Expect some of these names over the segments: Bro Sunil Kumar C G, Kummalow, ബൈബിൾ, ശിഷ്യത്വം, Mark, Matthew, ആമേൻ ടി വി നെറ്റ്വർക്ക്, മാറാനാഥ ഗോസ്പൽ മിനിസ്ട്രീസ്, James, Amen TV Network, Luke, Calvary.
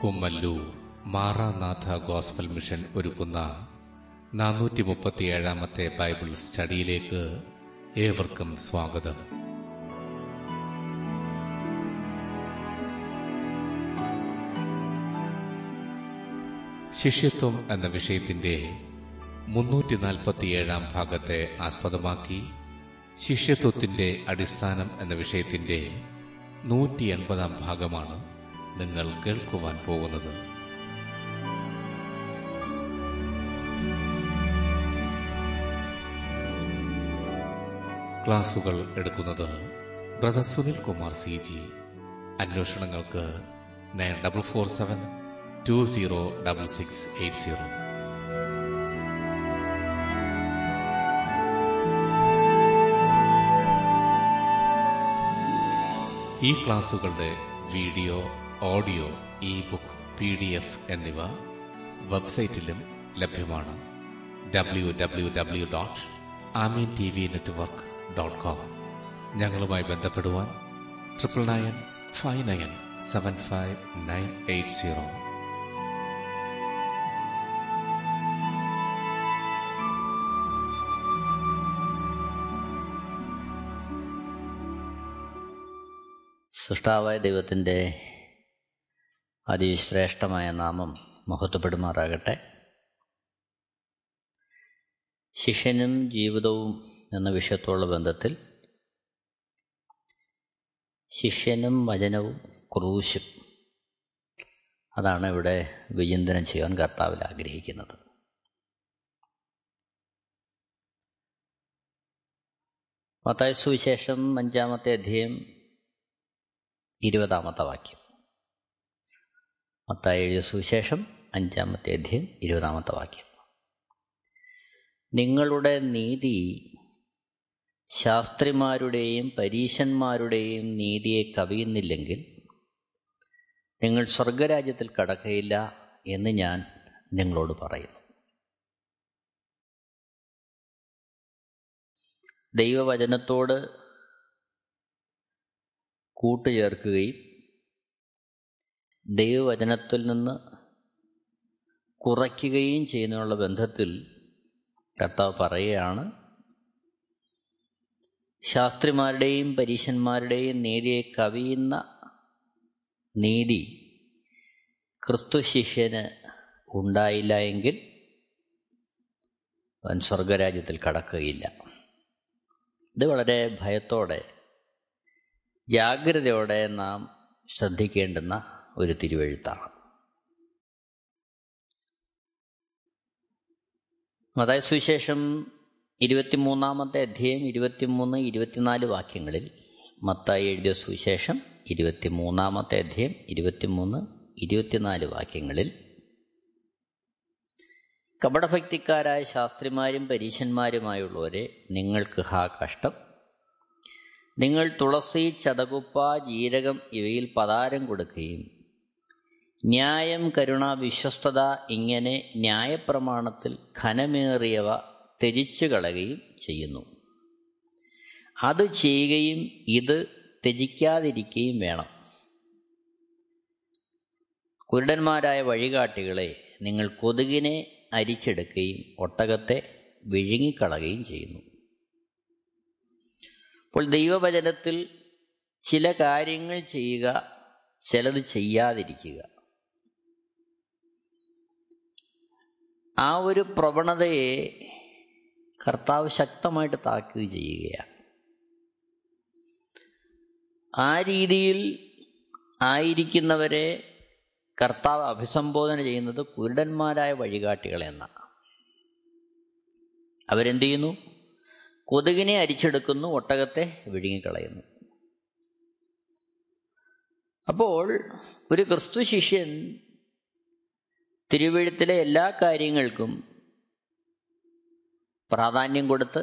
Kummallur Maranatha gospel mission ഒരുക്കുന്ന 437-ാമത്തെ ബൈബിൾ സ്റ്റഡിയിലേക്ക് ഏവർക്കും സ്വാഗതം. ശിഷ്യത്വം എന്ന വിഷയത്തിന്റെ 347-ാം ഭാഗത്തെ ആസ്പദമാക്കി ശിഷ്യത്വത്തിന്റെ അടിസ്ഥാനം എന്ന വിഷയത്തിന്റെ 180-ാം ഭാഗമാണ് നിങ്ങൾ കേൾക്കുവാൻ പോകുന്നത്. ക്ലാസുകൾ എടുക്കുന്നത് brother Sunil Kumar C G. അന്വേഷണങ്ങൾക്ക് 9447206680. ഈ ക്ലാസുകളുടെ video, audio, e book, P D F എന്നിവ വെബ്സൈറ്റിലും ലഭ്യമാണ്. www.amintvnetwork.com. ഞങ്ങളുമായി ബന്ധപ്പെടുവാൻ 9995975980. സൃഷ്ടാവായ ദൈവത്തിൻ്റെ അതിശ്രേഷ്ഠമായ നാമം മഹത്വപ്പെടുമാറാകട്ടെ. ശിഷ്യനും ജീവിതവും എന്ന വിഷയത്തോടുള്ള ബന്ധത്തിൽ ശിഷ്യനും വചനവും ക്രൂശും, അതാണ് ഇവിടെ വിചിന്തനം ചെയ്യാൻ കർത്താവിൽ ആഗ്രഹിക്കുന്നത്. മത്തായി സുവിശേഷം 5-ാമത്തെ അധ്യായം 20-ാമത്തെ വാക്യം. മത്തായി എഴുതിയ സുവിശേഷം 5-ാമത്തെ അധ്യായം 20-ാമത്തെ വാക്യം. നിങ്ങളുടെ നീതി ശാസ്ത്രിമാരുടെയും പരീശന്മാരുടെയും നീതിയെ കവിയുന്നില്ലെങ്കിൽ നിങ്ങൾ സ്വർഗരാജ്യത്തിൽ കടക്കയില്ല എന്ന് ഞാൻ നിങ്ങളോട് പറയുന്നു. ദൈവവചനത്തോട് കൂട്ടുചേർക്കുകയും ദൈവവചനത്തിൽ നിന്ന് കുറയ്ക്കുകയും ചെയ്യുന്നതിനുള്ള ബന്ധത്തിൽ കർത്താവ് പറയുകയാണ്, ശാസ്ത്രിമാരുടെയും പരീശന്മാരുടെയും നീതിയെ കവിയുന്ന നീതി ക്രിസ്തു ശിഷ്യന് ഉണ്ടായില്ല എങ്കിൽ അവൻ സ്വർഗരാജ്യത്തിൽ കടക്കുകയില്ല. ഇത് വളരെ ഭയത്തോടെ, ജാഗ്രതയോടെ നാം ശ്രദ്ധിക്കേണ്ടുന്ന ഒരു തിരുവെഴുത്താണ്. മത്തായി സുവിശേഷം 23-ാമത്തെ അധ്യായം 23-24 വാക്യങ്ങളിൽ, മത്തായി എഴുതിയ സുവിശേഷം 23-ാമത്തെ അധ്യായം 23-24 വാക്യങ്ങളിൽ, കപടഭക്തിക്കാരായ ശാസ്ത്രിമാരും പരീശന്മാരുമായുള്ളവരെ, നിങ്ങൾക്ക് ഹാ കഷ്ടം! നിങ്ങൾ തുളസി, ചതകുപ്പ, ജീരകം ഇവയിൽ പതാരം കൊടുക്കുകയും ന്യായം, കരുണ, വിശ്വസ്തത ഇങ്ങനെ ന്യായപ്രമാണത്തിൽ ഘനമേറിയവ ത്യജിച്ചു കളയുകയും ചെയ്യുന്നു. അത് ചെയ്യുകയും ഇത് ത്യജിക്കാതിരിക്കുകയും വേണം. കുരുടന്മാരായ വഴികാട്ടികളെ, നിങ്ങൾ കൊതുകിനെ അരിച്ചെടുക്കുകയും ഒട്ടകത്തെ വിഴുങ്ങിക്കളയുകയും ചെയ്യുന്നു. അപ്പോൾ ദൈവവചനത്തിൽ ചില കാര്യങ്ങൾ ചെയ്യുക, ചിലത് ചെയ്യാതിരിക്കുക, ആ ഒരു പ്രവണതയെ കർത്താവ് ശക്തമായിട്ട് താക്കീത് ചെയ്യുകയാണ്. ആ രീതിയിൽ ആയിരിക്കുന്നവരെ കർത്താവ് അഭിസംബോധന ചെയ്യുന്നത് കുരുടന്മാരായ വഴികാട്ടികളെന്നാണ്. അവരെന്ത് ചെയ്യുന്നു? കൊതുകിനെ അരിച്ചെടുക്കുന്നു, ഒട്ടകത്തെ വിഴുങ്ങിക്കളയുന്നു. അപ്പോൾ ഒരു ക്രിസ്തു ശിഷ്യൻ തിരുവെഴുത്തിലെ എല്ലാ കാര്യങ്ങൾക്കും പ്രാധാന്യം കൊടുത്ത്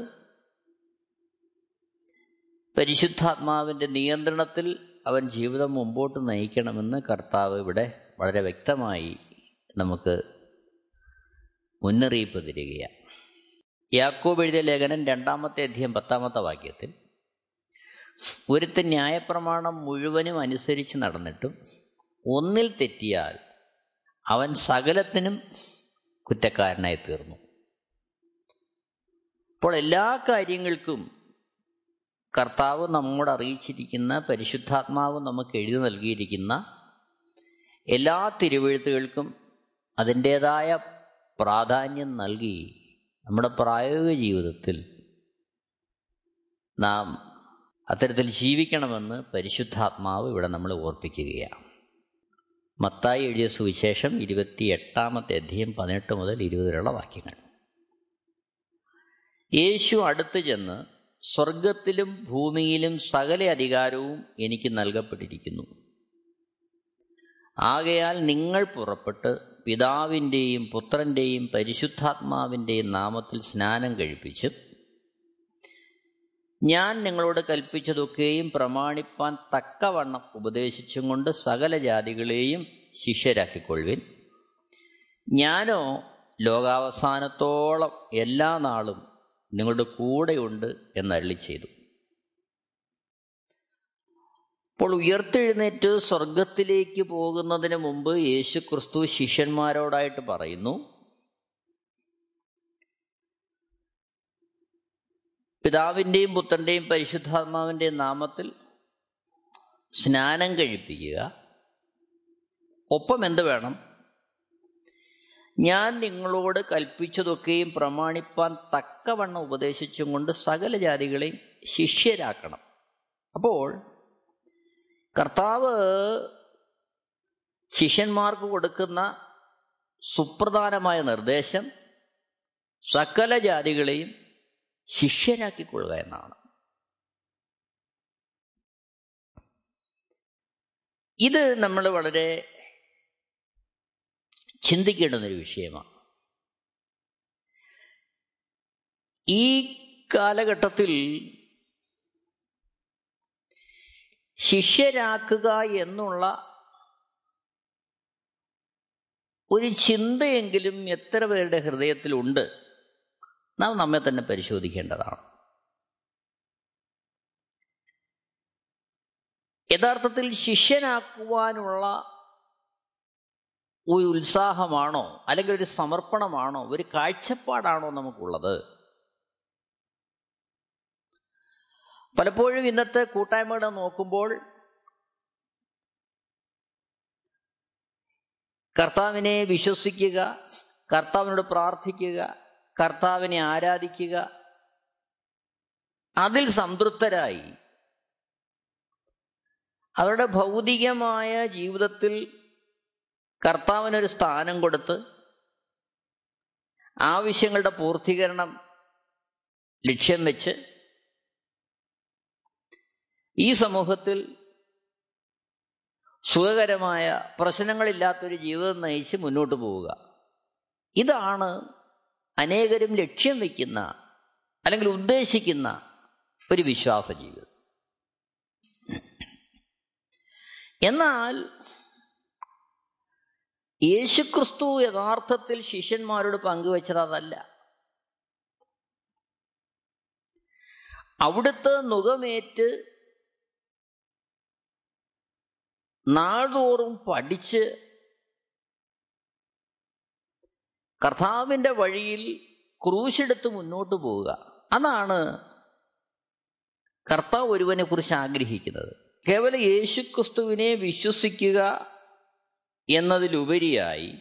പരിശുദ്ധാത്മാവിൻ്റെ നിയന്ത്രണത്തിൽ അവൻ ജീവിതം മുമ്പോട്ട് നയിക്കണമെന്ന് കർത്താവ് ഇവിടെ വളരെ വ്യക്തമായി നമുക്ക് മുന്നറിയിപ്പ് തരികയാണ്. യാക്കോബ് എഴുതിയ ലേഖനം 2-ാമത്തെ അധ്യായം 10-ാമത്തെ വാക്യത്തിൽ ഒരുത്ത ന്യായപ്രമാണം മുഴുവനും അനുസരിച്ച് നടന്നിട്ടും ഒന്നിൽ തെറ്റിയാൽ അവൻ സകലത്തിനും കുറ്റക്കാരനായി തീർന്നു. അപ്പോൾ എല്ലാ കാര്യങ്ങൾക്കും കർത്താവ് നമ്മോട് അറിയിച്ചിരിക്കുന്ന, പരിശുദ്ധാത്മാവ് നമുക്ക് എഴുതി നൽകിയിരിക്കുന്ന എല്ലാ തിരുവെഴുത്തുകൾക്കും അതിൻ്റേതായ പ്രാധാന്യം നൽകി നമ്മുടെ പ്രായോഗിക ജീവിതത്തിൽ നാം അത്തരത്തിൽ ജീവിക്കണമെന്ന് പരിശുദ്ധാത്മാവ് ഇവിടെ നമ്മൾ ഓർപ്പിക്കുകയാണ്. മത്തായി എഴുതിയ സുവിശേഷം 28-ാമത്തെ അധ്യായം 18 മുതൽ 20 വരെയുള്ള വാക്യങ്ങൾ. യേശു അടുത്ത് ചെന്ന്, സ്വർഗത്തിലും ഭൂമിയിലും സകല അധികാരവും എനിക്ക് നൽകപ്പെട്ടിരിക്കുന്നു. ആകയാൽ നിങ്ങൾ പുറപ്പെട്ട് പിതാവിൻ്റെയും പുത്രൻ്റെയും പരിശുദ്ധാത്മാവിൻ്റെയും നാമത്തിൽ സ്നാനം കഴിപ്പിച്ച് ഞാൻ നിങ്ങളോട് കൽപ്പിച്ചതൊക്കെയും പ്രമാണിപ്പാൻ തക്കവണ്ണം ഉപദേശിച്ചും കൊണ്ട് സകല ജാതികളെയും ശിഷ്യരാക്കിക്കൊള്ളുവിൻ. ഞാനോ ലോകാവസാനത്തോളം എല്ലാ നാളും നിങ്ങളുടെ കൂടെയുണ്ട് എന്നരുളി ചെയ്തു. അപ്പോൾ ഉയർത്തെഴുന്നേറ്റ് സ്വർഗത്തിലേക്ക് പോകുന്നതിന് മുമ്പ് യേശു ക്രിസ്തു ശിഷ്യന്മാരോടായിട്ട് പറയുന്നു, പിതാവിൻ്റെയും പുത്രൻ്റെയും പരിശുദ്ധാത്മാവിൻ്റെയും നാമത്തിൽ സ്നാനം കഴിപ്പിക്കുക. ഒപ്പം എന്ത് വേണം? ഞാൻ നിങ്ങളോട് കൽപ്പിച്ചതൊക്കെയും പ്രമാണിപ്പാൻ തക്കവണ്ണം ഉപദേശിച്ചും കൊണ്ട് സകല ജാതികളെയും ശിഷ്യരാക്കണം. അപ്പോൾ കർത്താവ് ശിഷ്യന്മാർക്ക് കൊടുക്കുന്ന സുപ്രധാനമായ നിർദ്ദേശം സകല ജാതികളെയും ശിഷ്യരാക്കിക്കൊള്ളുക എന്നാണ്. ഇത് നമ്മൾ വളരെ ചിന്തിക്കേണ്ടുന്നൊരു വിഷയമാണ്. ഈ കാലഘട്ടത്തിൽ ശിഷ്യരാക്കുക എന്നുള്ള ഒരു ചിന്തയെങ്കിലും എത്ര പേരുടെ ഹൃദയത്തിലുണ്ട്? നാം നമ്മെ തന്നെ പരിശോധിക്കേണ്ടതാണ്. യഥാർത്ഥത്തിൽ ശിഷ്യനാക്കുവാനുള്ള ഒരു ഉത്സാഹമാണോ, അല്ലെങ്കിൽ ഒരു സമർപ്പണമാണോ, ഒരു കാഴ്ചപ്പാടാണോ നമുക്കുള്ളത്? പലപ്പോഴും ഇന്നത്തെ കൂട്ടായ്മകളെ നോക്കുമ്പോൾ കർത്താവിനെ വിശ്വസിക്കുക, കർത്താവിനോട് പ്രാർത്ഥിക്കുക, കർത്താവിനെ ആരാധിക്കുക, അതിൽ സംതൃപ്തരായി അവരുടെ ഭൗതികമായ ജീവിതത്തിൽ കർത്താവിനൊരു സ്ഥാനം കൊടുത്ത് ആവശ്യങ്ങളുടെ പൂർത്തീകരണം ലക്ഷ്യം വെച്ച് ഈ സമൂഹത്തിൽ സുഖകരമായ, പ്രശ്നങ്ങളില്ലാത്തൊരു ജീവിതം നയിച്ച് മുന്നോട്ട് പോവുക. ഇതാണ് അനേകരും ലക്ഷ്യം വയ്ക്കുന്ന അല്ലെങ്കിൽ ഉദ്ദേശിക്കുന്ന ഒരു വിശ്വാസ ജീവിതം. എന്നാൽ യേശുക്രിസ്തു യഥാർത്ഥത്തിൽ ശിഷ്യന്മാരോട് പങ്കുവച്ചത് അതല്ല. അവിടുത്തെ നുകമേറ്റ് നാൾതോറും പഠിച്ച് കർത്താവിൻ്റെ വഴിയിൽ ക്രൂശെടുത്ത് മുന്നോട്ട് പോവുക, അതാണ് കർത്താവ് ഒരുവനെ കുറിച്ച് ആഗ്രഹിക്കുന്നത്. കേവലം യേശുക്രിസ്തുവിനെ വിശ്വസിക്കുക എന്നതിലുപരിയായി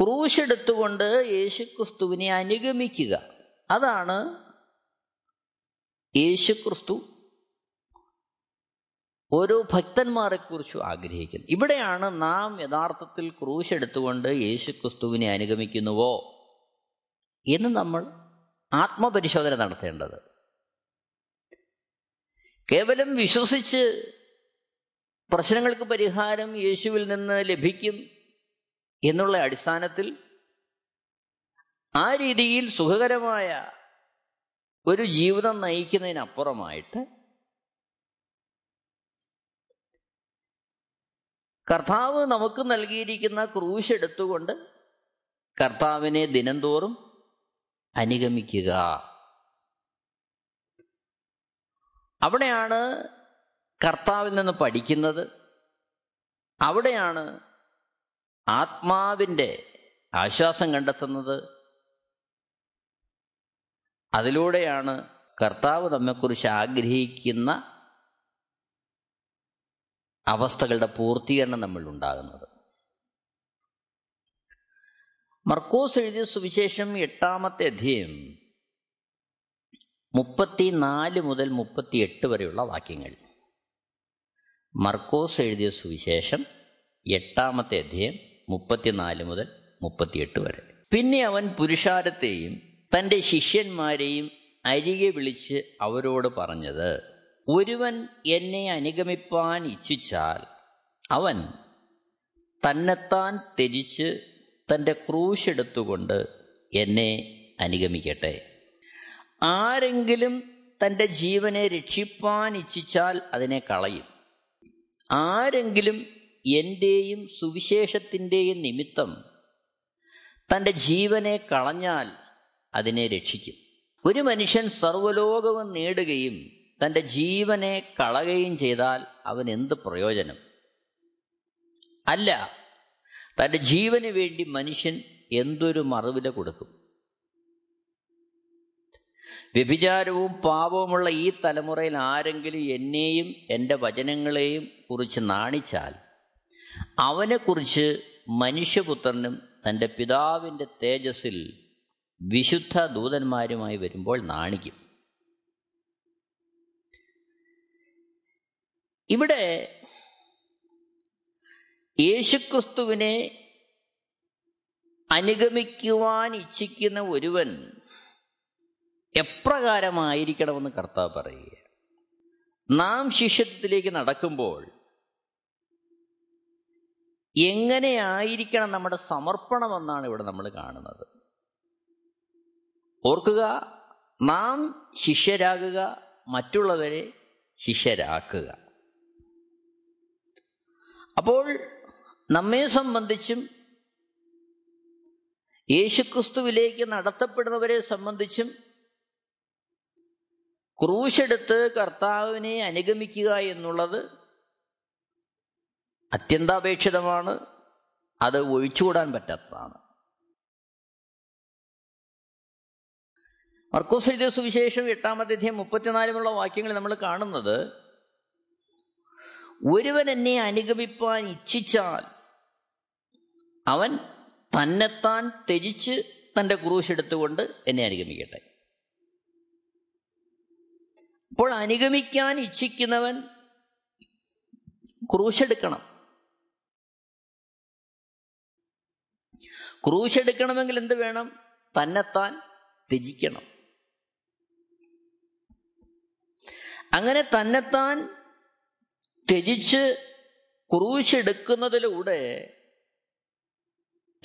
ക്രൂശെടുത്തുകൊണ്ട് യേശുക്രിസ്തുവിനെ അനുഗമിക്കുക, അതാണ് യേശുക്രിസ്തു ഓരോ ഭക്തന്മാരെക്കുറിച്ചും ആഗ്രഹിക്കുന്നു. ഇവിടെയാണ് നാം യഥാർത്ഥത്തിൽ ക്രൂശ് എടുത്തുകൊണ്ട് യേശു ക്രിസ്തുവിനെ അനുഗമിക്കുന്നുവോ എന്ന് നമ്മൾ ആത്മപരിശോധന നടത്തേണ്ടത്. കേവലം വിശ്വസിച്ച് പ്രശ്നങ്ങൾക്ക് പരിഹാരം യേശുവിൽ നിന്ന് ലഭിക്കും എന്നുള്ള അടിസ്ഥാനത്തിൽ ആ രീതിയിൽ സുഖകരമായ ഒരു ജീവിതം നയിക്കുന്നതിനപ്പുറമായിട്ട് കർത്താവ് നമുക്ക് നൽകിയിരിക്കുന്ന ക്രൂശ് എടുത്തുകൊണ്ട് കർത്താവിനെ ദിനംതോറും അനുഗമിക്കുക. അവിടെയാണ് കർത്താവിൽ നിന്ന് പഠിക്കുന്നത്. അവിടെയാണ് ആത്മാവിൻ്റെ ആശ്വാസം കണ്ടെത്തുന്നത്. അതിലൂടെയാണ് കർത്താവ് നമ്മെക്കുറിച്ച് ആഗ്രഹിക്കുന്ന അവസ്ഥകളുടെ പൂർത്തീകരണം നമ്മൾ ഉണ്ടാകുന്നത്. മർക്കോസ് എഴുതിയ സുവിശേഷം 8-ാമത്തെ അധ്യായം 34 മുതൽ 38 വരെയുള്ള വാക്യങ്ങൾ. മർക്കോസ് എഴുതിയ സുവിശേഷം 8-ാമത്തെ അധ്യായം 34 മുതൽ 38 വരെ. പിന്നെ അവൻ പുരുഷാരത്തെയും തൻ്റെ ശിഷ്യന്മാരെയും അരികെ വിളിച്ച് അവരോട് പറഞ്ഞത്, ഒരുവൻ എന്നെ അനുഗമിപ്പാൻ ഇച്ഛിച്ചാൽ അവൻ തന്നെത്താൻ ത്യജിച്ച് തൻ്റെ ക്രൂശ് എടുത്തുകൊണ്ട് എന്നെ അനുഗമിക്കട്ടെ. ആരെങ്കിലും തൻ്റെ ജീവനെ രക്ഷിപ്പാൻ ഇച്ഛിച്ചാൽ അതിനെ കളയും. ആരെങ്കിലും എൻ്റെയും സുവിശേഷത്തിൻ്റെയും നിമിത്തം തൻ്റെ ജീവനെ കളഞ്ഞാൽ അതിനെ രക്ഷിക്കും. ഒരു മനുഷ്യൻ സർവ്വലോകവും നേടുകയും തൻ്റെ ജീവനെ കളയുകയും ചെയ്താൽ അവൻ എന്ത് പ്രയോജനം? അല്ല, തൻ്റെ ജീവന് വേണ്ടി മനുഷ്യൻ എന്തൊരു മറുവില കൊടുക്കും? വ്യഭിചാരവും പാപവുമുള്ള ഈ തലമുറയിൽ ആരെങ്കിലും എന്നെയും എൻ്റെ വചനങ്ങളെയും കുറിച്ച് നാണിച്ചാൽ അവനെക്കുറിച്ച് മനുഷ്യപുത്രനും തൻ്റെ പിതാവിൻ്റെ തേജസ്സിൽ വിശുദ്ധ ദൂതന്മാരുമായി വരുമ്പോൾ നാണിക്കും. ഇവിടെ യേശുക്രിസ്തുവിനെ അനുഗമിക്കുവാൻ ഇച്ഛിക്കുന്ന ഒരുവൻ എപ്രകാരമായിരിക്കണമെന്ന് കർത്താവ് പറയുക. നാം ശിഷ്യത്വത്തിലേക്ക് നടക്കുമ്പോൾ എങ്ങനെയായിരിക്കണം നമ്മുടെ സമർപ്പണമെന്നാണ് ഇവിടെ നമ്മൾ കാണുന്നത്. ഓർക്കുക, നാം ശിഷ്യരാകുക, മറ്റുള്ളവരെ ശിഷ്യരാക്കുക. അപ്പോൾ നമ്മെ സംബന്ധിച്ചും യേശുക്രിസ്തുവിലേക്ക് നടത്തപ്പെടുന്നവരെ സംബന്ധിച്ചും ക്രൂശെടുത്ത് കർത്താവിനെ അനുഗമിക്കുക എന്നുള്ളത് അത്യന്താപേക്ഷിതമാണ്. അത് ഒഴിച്ചുകൂടാൻ പറ്റാത്തതാണ്. മർക്കോസ് എഴുതിയ സുവിശേഷം 8-ാമത്തെ അധ്യായം 34 വാക്യങ്ങളിൽ നമ്മൾ കാണുന്നത്, ഒരുവൻ എന്നെ അനുഗമിപ്പാൻ ഇച്ഛിച്ചാൽ അവൻ തന്നെത്താൻ ത്യജിച്ച് തൻ്റെ ക്രൂശെടുത്തുകൊണ്ട് എന്നെ അനുഗമിക്കട്ടെ. അപ്പോൾ അനുഗമിക്കാൻ ഇച്ഛിക്കുന്നവൻ ക്രൂശെടുക്കണം. ക്രൂശെടുക്കണമെങ്കിൽ എന്ത് വേണം? തന്നെത്താൻ ത്യജിക്കണം. അങ്ങനെ തന്നെത്താൻ ത്യജിച്ച് ക്രൂശെടുക്കുന്നതിലൂടെ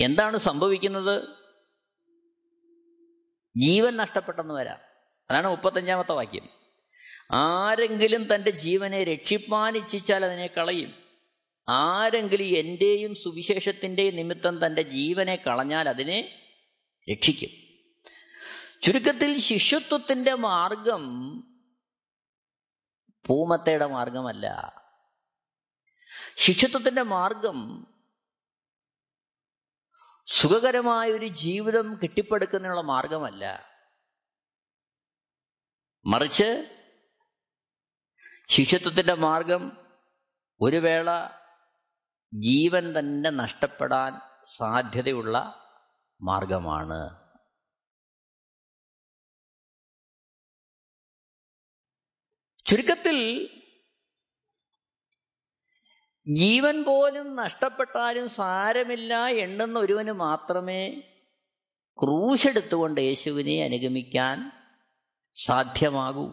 എന്താണ് സംഭവിക്കുന്നത്? ജീവൻ നഷ്ടപ്പെട്ടെന്ന് വരാം. അതാണ് 35-ാമത്തെ വാക്യം. ആരെങ്കിലും തൻ്റെ ജീവനെ രക്ഷിപ്പാൻ ഇച്ഛിച്ചാൽ അതിനെ കളയും. ആരെങ്കിലും എൻ്റെയും സുവിശേഷത്തിൻ്റെയും നിമിത്തം തൻ്റെ ജീവനെ കളഞ്ഞാൽ അതിനെ രക്ഷിക്കും. ചുരുക്കത്തിൽ ശിഷ്യത്വത്തിൻ്റെ മാർഗം പൂമത്തയുടെ മാർഗമല്ല. ശിഷ്യത്വത്തിൻ്റെ മാർഗം സുഖകരമായൊരു ജീവിതം കെട്ടിപ്പടുക്കുന്നതിനുള്ള മാർഗമല്ല, മറിച്ച് ശിഷ്യത്വത്തിൻ്റെ മാർഗം ഒരു വേള ജീവൻ തന്നെ നഷ്ടപ്പെടാൻ സാധ്യതയുള്ള മാർഗമാണ്. ചുരുക്കത്തിൽ ജീവൻ പോലും നഷ്ടപ്പെട്ടാലും സാരമില്ല എണ്ണുന്ന ഒരുവന് മാത്രമേ ക്രൂശെടുത്തുകൊണ്ട് യേശുവിനെ അനുഗമിക്കാൻ സാധ്യമാകൂ.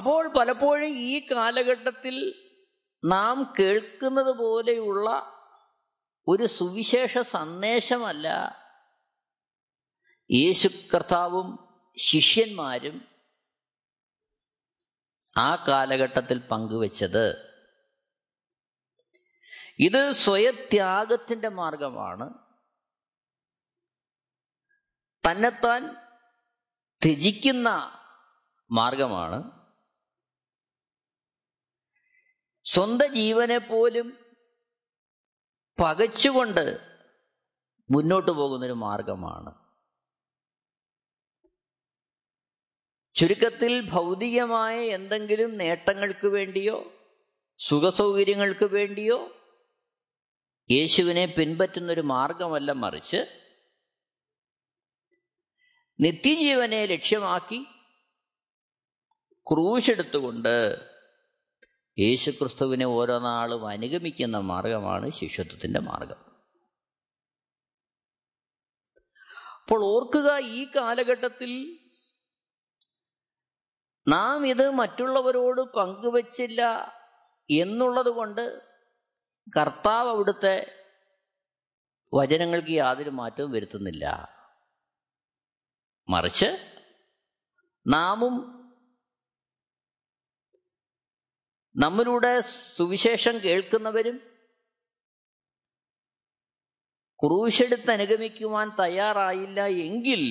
അപ്പോൾ പലപ്പോഴും ഈ കാലഘട്ടത്തിൽ നാം കേൾക്കുന്നത് പോലെയുള്ള ഒരു സുവിശേഷ സന്ദേശമല്ല യേശു കർത്താവും ശിഷ്യന്മാരും ആ കാലഘട്ടത്തിൽ പങ്കുവച്ചത്. ഇത് സ്വയത്യാഗത്തിൻ്റെ മാർഗമാണ്. തന്നെത്താൻ ത്യജിക്കുന്ന മാർഗമാണ്. സ്വന്തം ജീവനെപ്പോലും പകച്ചുകൊണ്ട് മുന്നോട്ട് പോകുന്നൊരു മാർഗമാണ്. ചുരുക്കത്തിൽ ഭൗതികമായ എന്തെങ്കിലും നേട്ടങ്ങൾക്ക് വേണ്ടിയോ സുഖസൗകര്യങ്ങൾക്ക് വേണ്ടിയോ യേശുവിനെ പിൻപറ്റുന്നൊരു മാർഗമല്ല, മറിച്ച് നിത്യജീവനെ ലക്ഷ്യമാക്കി ക്രൂശെടുത്തുകൊണ്ട് യേശുക്രിസ്തുവിനെ ഓരോ നാളും അനുഗമിക്കുന്ന മാർഗമാണ് ശിഷ്യത്വത്തിൻ്റെ മാർഗം. അപ്പോൾ ഓർക്കുക, ഈ കാലഘട്ടത്തിൽ നാം ഇത് മറ്റുള്ളവരോട് പങ്കുവച്ചില്ല എന്നുള്ളത് കൊണ്ട് കർത്താവ് അവിടുത്തെ വചനങ്ങൾക്ക് യാതൊരു മാറ്റവും വരുത്തുന്നില്ല. മറിച്ച് നാമും നമ്മിലൂടെ സുവിശേഷം കേൾക്കുന്നവരും ക്രൂശെടുത്ത് അനുഗമിക്കുവാൻ തയ്യാറായില്ല എങ്കിൽ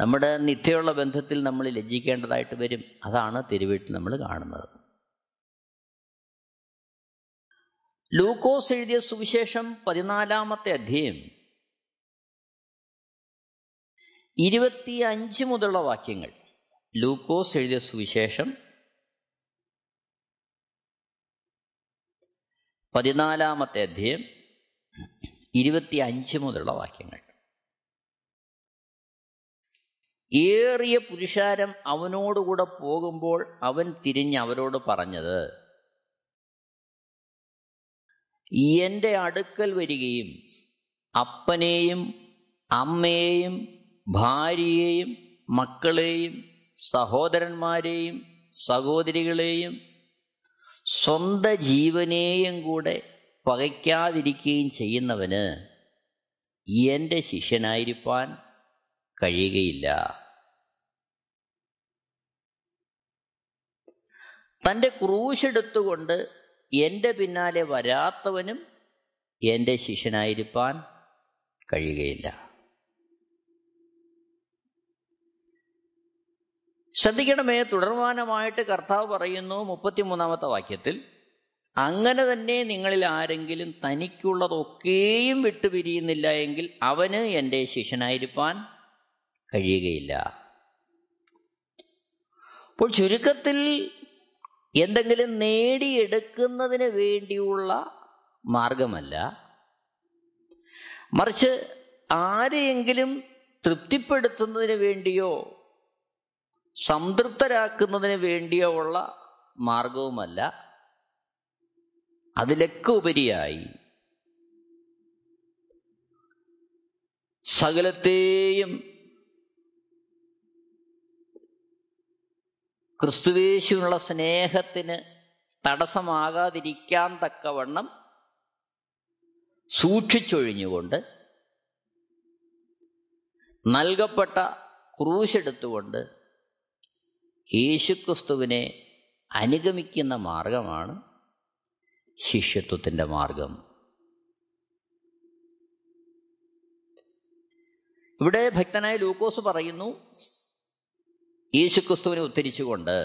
നമ്മുടെ നിത്യമുള്ള ബന്ധത്തിൽ നമ്മൾ ലജ്ജിക്കേണ്ടതായിട്ട് വരും. അതാണ് തിരുവീട്ടിൽ നമ്മൾ കാണുന്നത്. ലൂക്കോസ് എഴുതിയ സുവിശേഷം 14-ാമത്തെ അധ്യായം 25 മുതലുള്ള വാക്യങ്ങൾ. ലൂക്കോസ് എഴുതിയ സുവിശേഷം 14-ാമത്തെ അധ്യായം 25 മുതലുള്ള വാക്യങ്ങൾ. ഏറിയ പുരുഷാരം അവനോടുകൂടെ പോകുമ്പോൾ അവൻ തിരിഞ്ഞ് അവരോട് പറഞ്ഞത്, എൻ്റെ അടുക്കൽ വരികയും അപ്പനെയും അമ്മയെയും ഭാര്യയെയും മക്കളെയും സഹോദരന്മാരെയും സഹോദരികളെയും സ്വന്തം ജീവനെയും കൂടെ പകയ്ക്കാതിരിക്കുകയും ചെയ്യുന്നവന് എൻ്റെ ശിഷ്യനായിരിക്കാൻ കഴിയുകയില്ല. തൻ്റെ ക്രൂശെടുത്തുകൊണ്ട് എൻ്റെ പിന്നാലെ വരാത്തവനും എൻ്റെ ശിഷ്യനായിരിക്കാൻ കഴിയുകയില്ല. ശ്രദ്ധിക്കണമേ, തുടർമാനമായിട്ട് കർത്താവ് പറയുന്നു 33-ാമത്തെ വാക്യത്തിൽ, അങ്ങനെ തന്നെ നിങ്ങളിൽ ആരെങ്കിലും തനിക്കുള്ളതൊക്കെയും വിട്ടുപിരിയുന്നില്ല എങ്കിൽ അവന് എൻ്റെ ശിഷ്യനായിരിക്കാൻ കഴിയുകയില്ല. അപ്പോൾ ചുരുക്കത്തിൽ എന്തെങ്കിലും നേടിയെടുക്കുന്നതിന് വേണ്ടിയുള്ള മാർഗമല്ല, മറിച്ച് ആരെയെങ്കിലും തൃപ്തിപ്പെടുത്തുന്നതിന് വേണ്ടിയോ സംതൃപ്തരാക്കുന്നതിന് വേണ്ടിയോ ഉള്ള മാർഗവുമല്ല. അതിലൊക്കെ ഉപരിയായി സകലത്തെയും ക്രിസ്തുവേശുവിനുള്ള സ്നേഹത്തിന് തടസ്സമാകാതിരിക്കാൻ തക്കവണ്ണം സൂക്ഷിച്ചൊഴിഞ്ഞുകൊണ്ട് നൽകപ്പെട്ട ക്രൂശെടുത്തുകൊണ്ട് യേശുക്രിസ്തുവിനെ അനുഗമിക്കുന്ന മാർഗമാണ് ശിഷ്യത്വത്തിൻ്റെ മാർഗം. ഇവിടെ ഭക്തനായ ലൂക്കോസ് പറയുന്നു യേശുക്രിസ്തുവിനെ ഉദ്ധരിച്ചുകൊണ്ട്,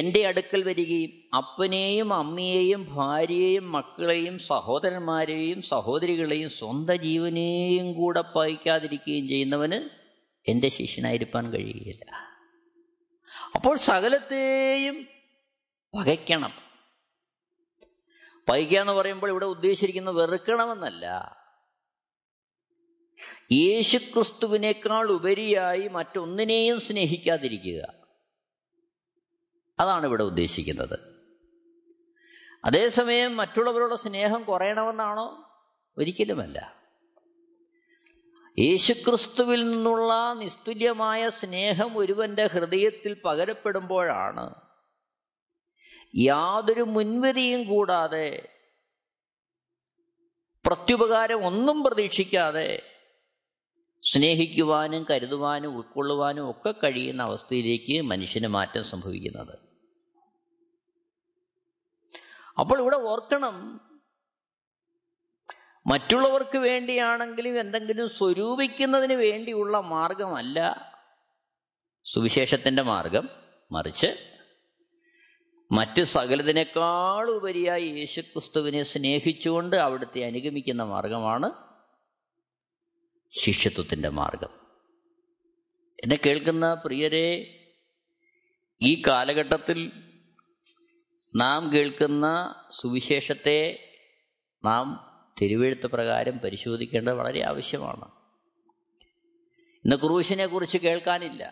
എൻ്റെ അടുക്കൽ വരികയും അപ്പനെയും അമ്മയെയും ഭാര്യയെയും മക്കളെയും സഹോദരന്മാരെയും സഹോദരികളെയും സ്വന്തം ജീവനെയും കൂടെ പകയ്ക്കാതിരിക്കുകയും ചെയ്യുന്നവന് എൻ്റെ ശിഷ്യനായിരിക്കാൻ കഴിയുകയില്ല. അപ്പോൾ സകലത്തെയും പകയ്ക്കണം. പകയ്ക്കുക എന്ന് പറയുമ്പോൾ ഇവിടെ ഉദ്ദേശിച്ചിരിക്കുന്നത് വെറുക്കണമെന്നല്ല, യേശുക്രിസ്തുവിനേക്കാൾ ഉപരിയായി മറ്റൊന്നിനെയും സ്നേഹിക്കാതിരിക്കുക, അതാണ് ഇവിടെ ഉദ്ദേശിക്കുന്നത്. അതേസമയം മറ്റുള്ളവരുടെ സ്നേഹം കുറയണമെന്നാണോ? ഒരിക്കലുമല്ല. യേശുക്രിസ്തുവിൽ നിന്നുള്ള നിസ്തുല്യമായ സ്നേഹം ഒരുവന്റെ ഹൃദയത്തിൽ പകരപ്പെടുമ്പോഴാണ് യാതൊരു മുൻവിധിയും കൂടാതെ, പ്രത്യുപകാരം ഒന്നും പ്രതീക്ഷിക്കാതെ സ്നേഹിക്കുവാനും കരുതുവാനും ഉൾക്കൊള്ളുവാനും ഒക്കെ കഴിയുന്ന അവസ്ഥയിലേക്ക് മനുഷ്യന് മാറ്റം സംഭവിക്കുന്നത്. അപ്പോൾ ഇവിടെ ഓർക്കണം, മറ്റുള്ളവർക്ക് വേണ്ടിയാണെങ്കിലും എന്തെങ്കിലും സ്വരൂപിക്കുന്നതിന് വേണ്ടിയുള്ള മാർഗമല്ല സുവിശേഷത്തിൻ്റെ മാർഗം. മറിച്ച് മറ്റു സകലതിനേക്കാൾ ഉപരിയായി യേശുക്രിസ്തുവിനെ സ്നേഹിച്ചുകൊണ്ട് അവിടുത്തെ അനുഗമിക്കുന്ന മാർഗമാണ് ശിഷ്യത്വത്തിൻ്റെ മാർഗം. എന്നെ കേൾക്കുന്ന പ്രിയരെ, ഈ കാലഘട്ടത്തിൽ നാം കേൾക്കുന്ന സുവിശേഷത്തെ നാം തിരുവെഴുത്ത് പ്രകാരം പരിശോധിക്കേണ്ടത് വളരെ ആവശ്യമാണ്. ഇന്ന് ക്രൂശിനെ കുറിച്ച് കേൾക്കാനില്ല,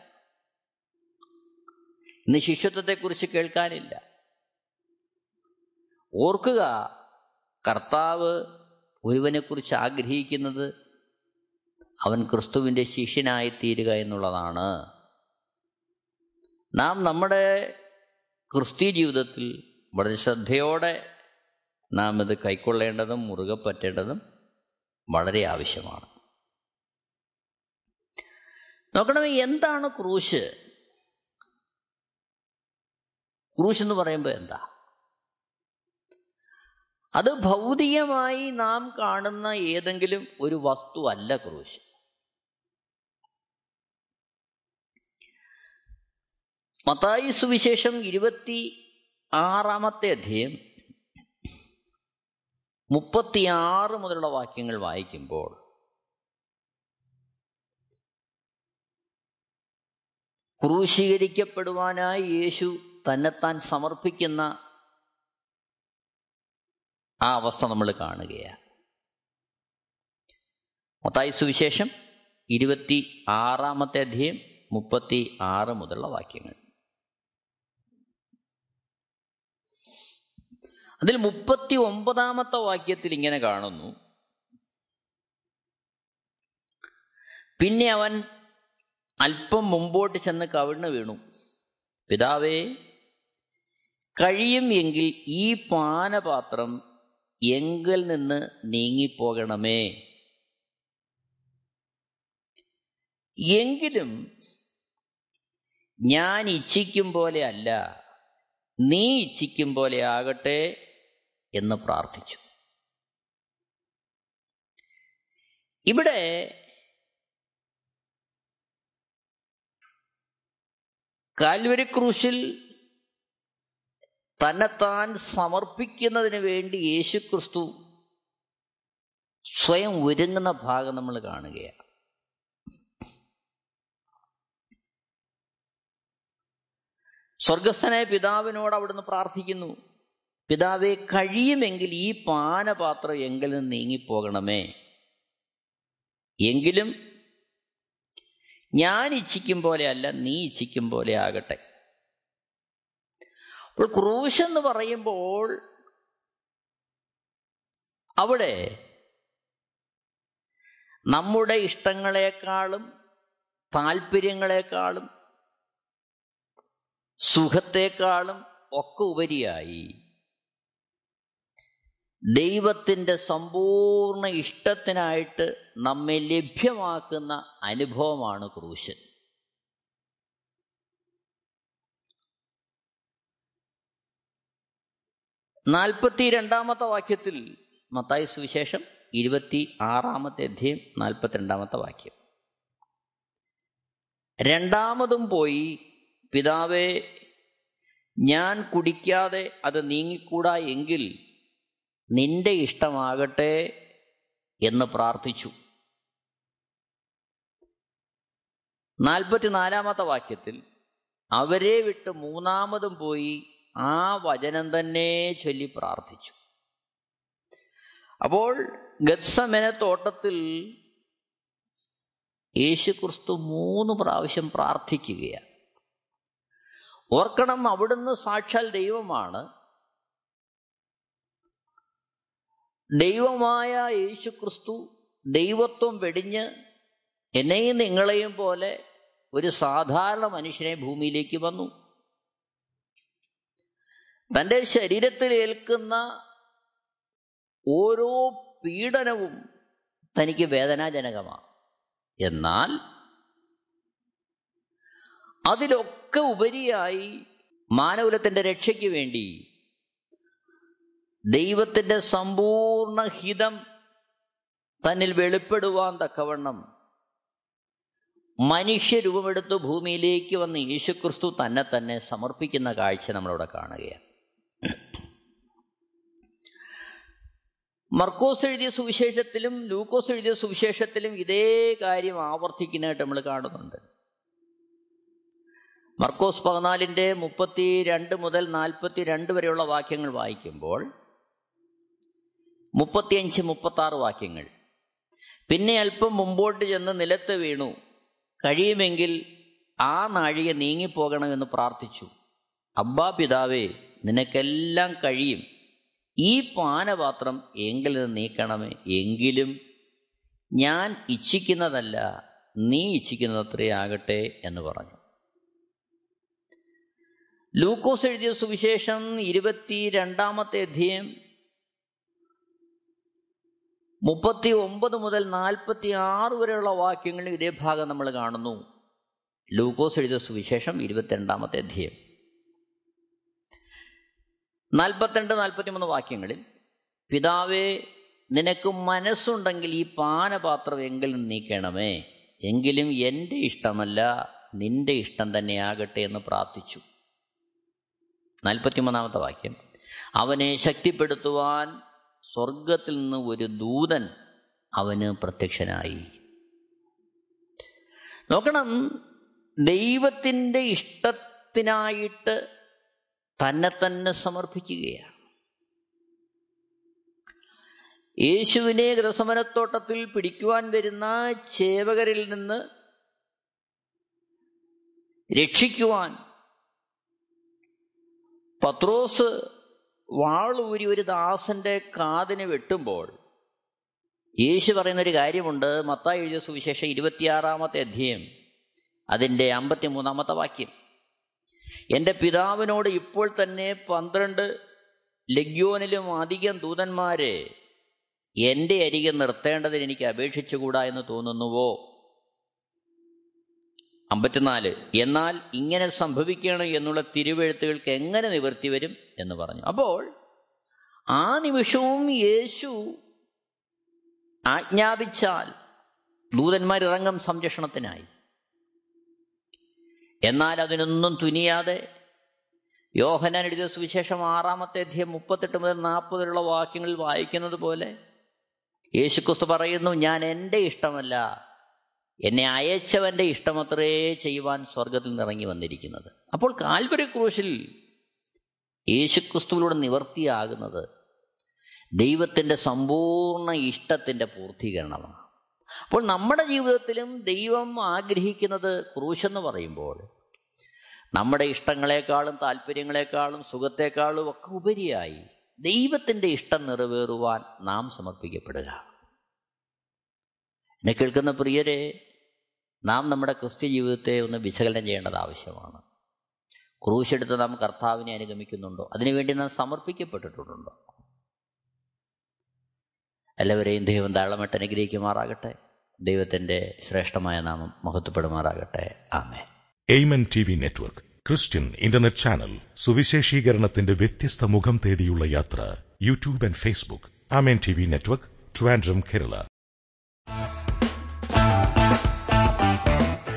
ഇന്ന് ശിഷ്യത്വത്തെക്കുറിച്ച് കേൾക്കാനില്ല. ഓർക്കുക, കർത്താവ് ഒരുവനെക്കുറിച്ച് ആഗ്രഹിക്കുന്നത് അവൻ ക്രിസ്തുവിൻ്റെ ശിഷ്യനായിത്തീരുക എന്നുള്ളതാണ്. നാം നമ്മുടെ ക്രിസ്തീയ ജീവിതത്തിൽ വളരെ ശ്രദ്ധയോടെ നാം ഇത് കൈക്കൊള്ളേണ്ടതും മുറുകെ പറ്റേണ്ടതും വളരെ ആവശ്യമാണ്. നോക്കണമേ, എന്താണ് ക്രൂശ്? ക്രൂശ് എന്ന് പറയുമ്പോൾ എന്താ? അത് ഭൗതികമായി നാം കാണുന്ന ഏതെങ്കിലും ഒരു വസ്തു അല്ല ക്രൂശ്. മത്തായി സുവിശേഷം 26-ാമത്തെ അധ്യായം 36 മുതലുള്ള വാക്യങ്ങൾ വായിക്കുമ്പോൾ, ക്രൂശീകരിക്കപ്പെടുവാനായി യേശു തന്നെത്താൻ സമർപ്പിക്കുന്ന ആ അവസ്ഥ നമ്മൾ കാണുകയാണ്. മത്തായി സുവിശേഷം 26-ാമത്തെ അധ്യായം 36 മുതലുള്ള വാക്യങ്ങൾ. അതിൽ 39-ാമത്തെ വാക്യത്തിൽ ഇങ്ങനെ കാണുന്നു: പിന്നെ അവൻ അല്പം മുമ്പോട്ട് ചെന്ന് കവിണ്ണ് വീണു, പിതാവേ, കഴിയും എങ്കിൽ ഈ പാനപാത്രം എങ്കിൽ നിന്ന് നീങ്ങിപ്പോകണമേ, എങ്കിലും ഞാൻ ഇച്ഛിക്കും പോലെ അല്ല, നീ ഇച്ഛിക്കും പോലെ ആകട്ടെ എന്ന് പ്രാർത്ഥിച്ചു. ഇവിടെ കാൽവരി ക്രൂശിൽ തന്നെത്താൻ സമർപ്പിക്കുന്നതിന് വേണ്ടി യേശുക്രിസ്തു സ്വയം ഒരുങ്ങുന്ന ഭാഗം നമ്മൾ കാണുകയാണ്. സ്വർഗസ്ഥനായ പിതാവിനോട് അവിടുന്ന് പ്രാർത്ഥിക്കുന്നു, പിതാവെ, കഴിയുമെങ്കിൽ ഈ പാനപാത്രം എങ്കിൽ നിന്ന് നീങ്ങിപ്പോകണമേ, എങ്കിലും ഞാൻ ഇച്ഛിക്കും പോലെ അല്ല, നീ ഇച്ഛിക്കും പോലെ ആകട്ടെ. അപ്പോൾ ക്രൂശ് എന്ന് പറയുമ്പോൾ അവിടെ നമ്മുടെ ഇഷ്ടങ്ങളെക്കാളും താല്പര്യങ്ങളെക്കാളും സുഖത്തെക്കാളും ഒക്കെ ഉപരിയായി ദൈവത്തിൻ്റെ സമ്പൂർണ്ണ ഇഷ്ടത്തിനായിട്ട് നമ്മെ ലഭ്യമാക്കുന്ന അനുഭവമാണ് ക്രൂശ്. നാൽപ്പത്തിരണ്ടാമത്തെ വാക്യത്തിൽ, മത്തായി സുവിശേഷം 26-ാമത്തെ അധ്യായം 42-ാമത്തെ വാക്യം, രണ്ടാമതും പോയി, പിതാവേ, ഞാൻ കുടിക്കാതെ അത് നീങ്ങിക്കൂടാ, എങ്കിൽ നിന്റെ ഇഷ്ടമാകട്ടെ എന്ന് പ്രാർത്ഥിച്ചു. 44-ാമത്തെ വാക്യത്തിൽ, അവരെ വിട്ട് മൂന്നാമതും പോയി ആ വചനം തന്നെ ചൊല്ലി പ്രാർത്ഥിച്ചു. അപ്പോൾ ഗത്സമന തോട്ടത്തിൽ യേശുക്രിസ്തു 3 പ്രാവശ്യം പ്രാർത്ഥിക്കുകയാണ്. ഓർക്കണം, അവിടുന്ന് സാക്ഷാൽ ദൈവമാണ്. ദൈവമായ യേശുക്രിസ്തു ദൈവത്വം വെടിഞ്ഞ് എന്നെയും നിങ്ങളെയും പോലെ ഒരു സാധാരണ മനുഷ്യനെ ഭൂമിയിലേക്ക് വന്നു. തൻ്റെ ശരീരത്തിൽ ഏൽക്കുന്ന ഓരോ പീഡനവും തനിക്ക് വേദനാജനകമാണ്. എന്നാൽ അതിലൊക്കെ ഉപരിയായി മാനവകുലത്തിൻ്റെ രക്ഷയ്ക്ക് വേണ്ടി ദൈവത്തിൻ്റെ സമ്പൂർണ്ണ ഹിതം തന്നിൽ വെളിപ്പെടുവാൻ തക്കവണ്ണം മനുഷ്യരൂപമെടുത്ത് ഭൂമിയിലേക്ക് വന്ന് യേശുക്രിസ്തു തന്നെ തന്നെ സമർപ്പിക്കുന്ന കാഴ്ച നമ്മളിവിടെ കാണുകയാണ്. മർക്കോസ് എഴുതിയ സുവിശേഷത്തിലും ലൂക്കോസ് എഴുതിയ സുവിശേഷത്തിലും ഇതേ കാര്യം ആവർത്തിക്കുന്നതായിട്ട് നമ്മൾ കാണുന്നുണ്ട്. മർക്കോസ് 14:32 മുതൽ 42 വരെയുള്ള വാക്യങ്ങൾ വായിക്കുമ്പോൾ 35, 36 വാക്യങ്ങൾ: പിന്നെ അല്പം മുമ്പോട്ട് ചെന്ന് നിലത്ത് വീണു, കഴിയുമെങ്കിൽ ആ നാഴിക നീങ്ങിപ്പോകണമെന്ന് പ്രാർത്ഥിച്ചു. അബ്ബാ പിതാവേ, നിനക്കെല്ലാം കഴിയും, ഈ പാനപാത്രം എങ്കിൽ നീക്കണമേ, എങ്കിലും ഞാൻ ഇച്ഛിക്കുന്നതല്ല നീ ഇച്ഛിക്കുന്നതത്രേ ആകട്ടെ എന്ന് പറഞ്ഞു. ലൂക്കോസ് എഴുതിയ സുവിശേഷം 22-ാമത്തെ അധ്യായം 39 മുതൽ 46 വരെയുള്ള വാക്യങ്ങളിൽ ഇതേ ഭാഗം നമ്മൾ കാണുന്നു. ലൂക്കോസ് എഴുതിയ സുവിശേഷം 22-ാമത്തെ അധ്യായം 42-43 വാക്യങ്ങളിൽ: പിതാവേ, നിനക്ക് മനസ്സുണ്ടെങ്കിൽ ഈ പാനപാത്രം എങ്കിലും നീക്കണമേ, എങ്കിലും എൻ്റെ ഇഷ്ടമല്ല നിൻ്റെ ഇഷ്ടം തന്നെ ആകട്ടെ എന്ന് പ്രാർത്ഥിച്ചു. 43-ാമത്തെ വാക്യം: അവനെ ശക്തിപ്പെടുത്തുവാൻ സ്വർഗത്തിൽ നിന്ന് ഒരു ദൂതൻ അവന് പ്രത്യക്ഷനായി. നോക്കണം, ദൈവത്തിൻ്റെ ഇഷ്ടത്തിനായിട്ട് തന്നെ തന്നെ സമർപ്പിക്കുകയാണ്. യേശുവിനെ ഗെത്സമനത്തോട്ടത്തിൽ പിടിക്കുവാൻ വരുന്ന ചേവകരിൽ നിന്ന് രക്ഷിക്കുവാൻ പത്രോസ് വാളൂരി ഒരു ദാസന്റെ കാതിന് വെട്ടുമ്പോൾ യേശു പറയുന്നൊരു കാര്യമുണ്ട്. മത്തായി എഴുതിയ സുവിശേഷം 26-ാമത്തെ അധ്യായം അതിൻ്റെ 53-ാമത്തെ വാക്യം: എൻ്റെ പിതാവിനോട് ഇപ്പോൾ തന്നെ 12 ലഗ്യോനിലും അധികം ദൂതന്മാരെ എൻ്റെ അരികെ നിർത്തേണ്ടതിന് എനിക്ക് അപേക്ഷിച്ചുകൂടാ എന്ന് തോന്നുന്നുവോ? 54: എന്നാൽ ഇങ്ങനെ സംഭവിക്കണം എന്നുള്ള തിരുവെഴുത്തുകൾക്ക് എങ്ങനെ നിവൃത്തി വരും എന്ന് പറഞ്ഞു. അപ്പോൾ ആ നിമിഷവും യേശു ആജ്ഞാപിച്ചാൽ ദൂതന്മാരിറങ്ങും സംരക്ഷണത്തിനായി. എന്നാൽ അതിനൊന്നും തുനിയാതെ യോഹന്നാൻ എഴുതിയ സുവിശേഷം 6-ാമത്തെ അധ്യായം 38 മുതൽ 40 വരെയുള്ള വാക്യങ്ങളിൽ വായിക്കുന്നത് പോലെ യേശുക്രിസ്തു പറയുന്നു, ഞാൻ എൻ്റെ ഇഷ്ടമല്ല എന്നെ അയച്ചവൻ്റെ ഇഷ്ടമത്രേ ചെയ്യുവാൻ സ്വർഗത്തിൽ നിന്നിറങ്ങി വന്നിരിക്കുന്നത്. അപ്പോൾ കാൽവരി ക്രൂശിൽ യേശുക്രിസ്തുവിലൂടെ നിവർത്തിയാകുന്നത് ദൈവത്തിൻ്റെ സമ്പൂർണ്ണ ഇഷ്ടത്തിൻ്റെ പൂർത്തീകരണമാണ്. അപ്പോൾ നമ്മുടെ ജീവിതത്തിലും ദൈവം ആഗ്രഹിക്കുന്നത് ക്രൂശെന്ന് പറയുമ്പോൾ നമ്മുടെ ഇഷ്ടങ്ങളെക്കാളും താല്പര്യങ്ങളെക്കാളും സുഖത്തെക്കാളും ഒക്കെ ഉപരിയായി ദൈവത്തിൻ്റെ ഇഷ്ടം നിറവേറുവാൻ നാം സമർപ്പിക്കപ്പെടുക. എന്നെ കേൾക്കുന്ന പ്രിയരെ, നാം നമ്മുടെ ക്രിസ്ത്യ ജീവിതത്തെ ഒന്ന് വിശകലനം ചെയ്യേണ്ടത് ആവശ്യമാണ്. ക്രൂശെടുത്ത് നാം കർത്താവിനെ അനുഗമിക്കുന്നുണ്ടോ? അതിനുവേണ്ടി നാം സമർപ്പിക്കപ്പെട്ടിട്ടുണ്ടോ? എല്ലാവരെയും ദൈവം താളമായിട്ട് അനുഗ്രഹിക്കുമാറാകട്ടെ. ദൈവത്തിൻ്റെ ശ്രേഷ്ഠമായ നാമം മഹത്വപ്പെടുമാറാകട്ടെ. ആമേൻ. Amen T V network, Christian internet channel, സുവിശേഷീകരണത്തിന്റെ വ്യത്യസ്ത മുഖം തേടിയുള്ള യാത്ര. YouTube and Facebook, ആമേൻ ടി വി നെറ്റ്വർക്ക്, Trivandrum, Kerala.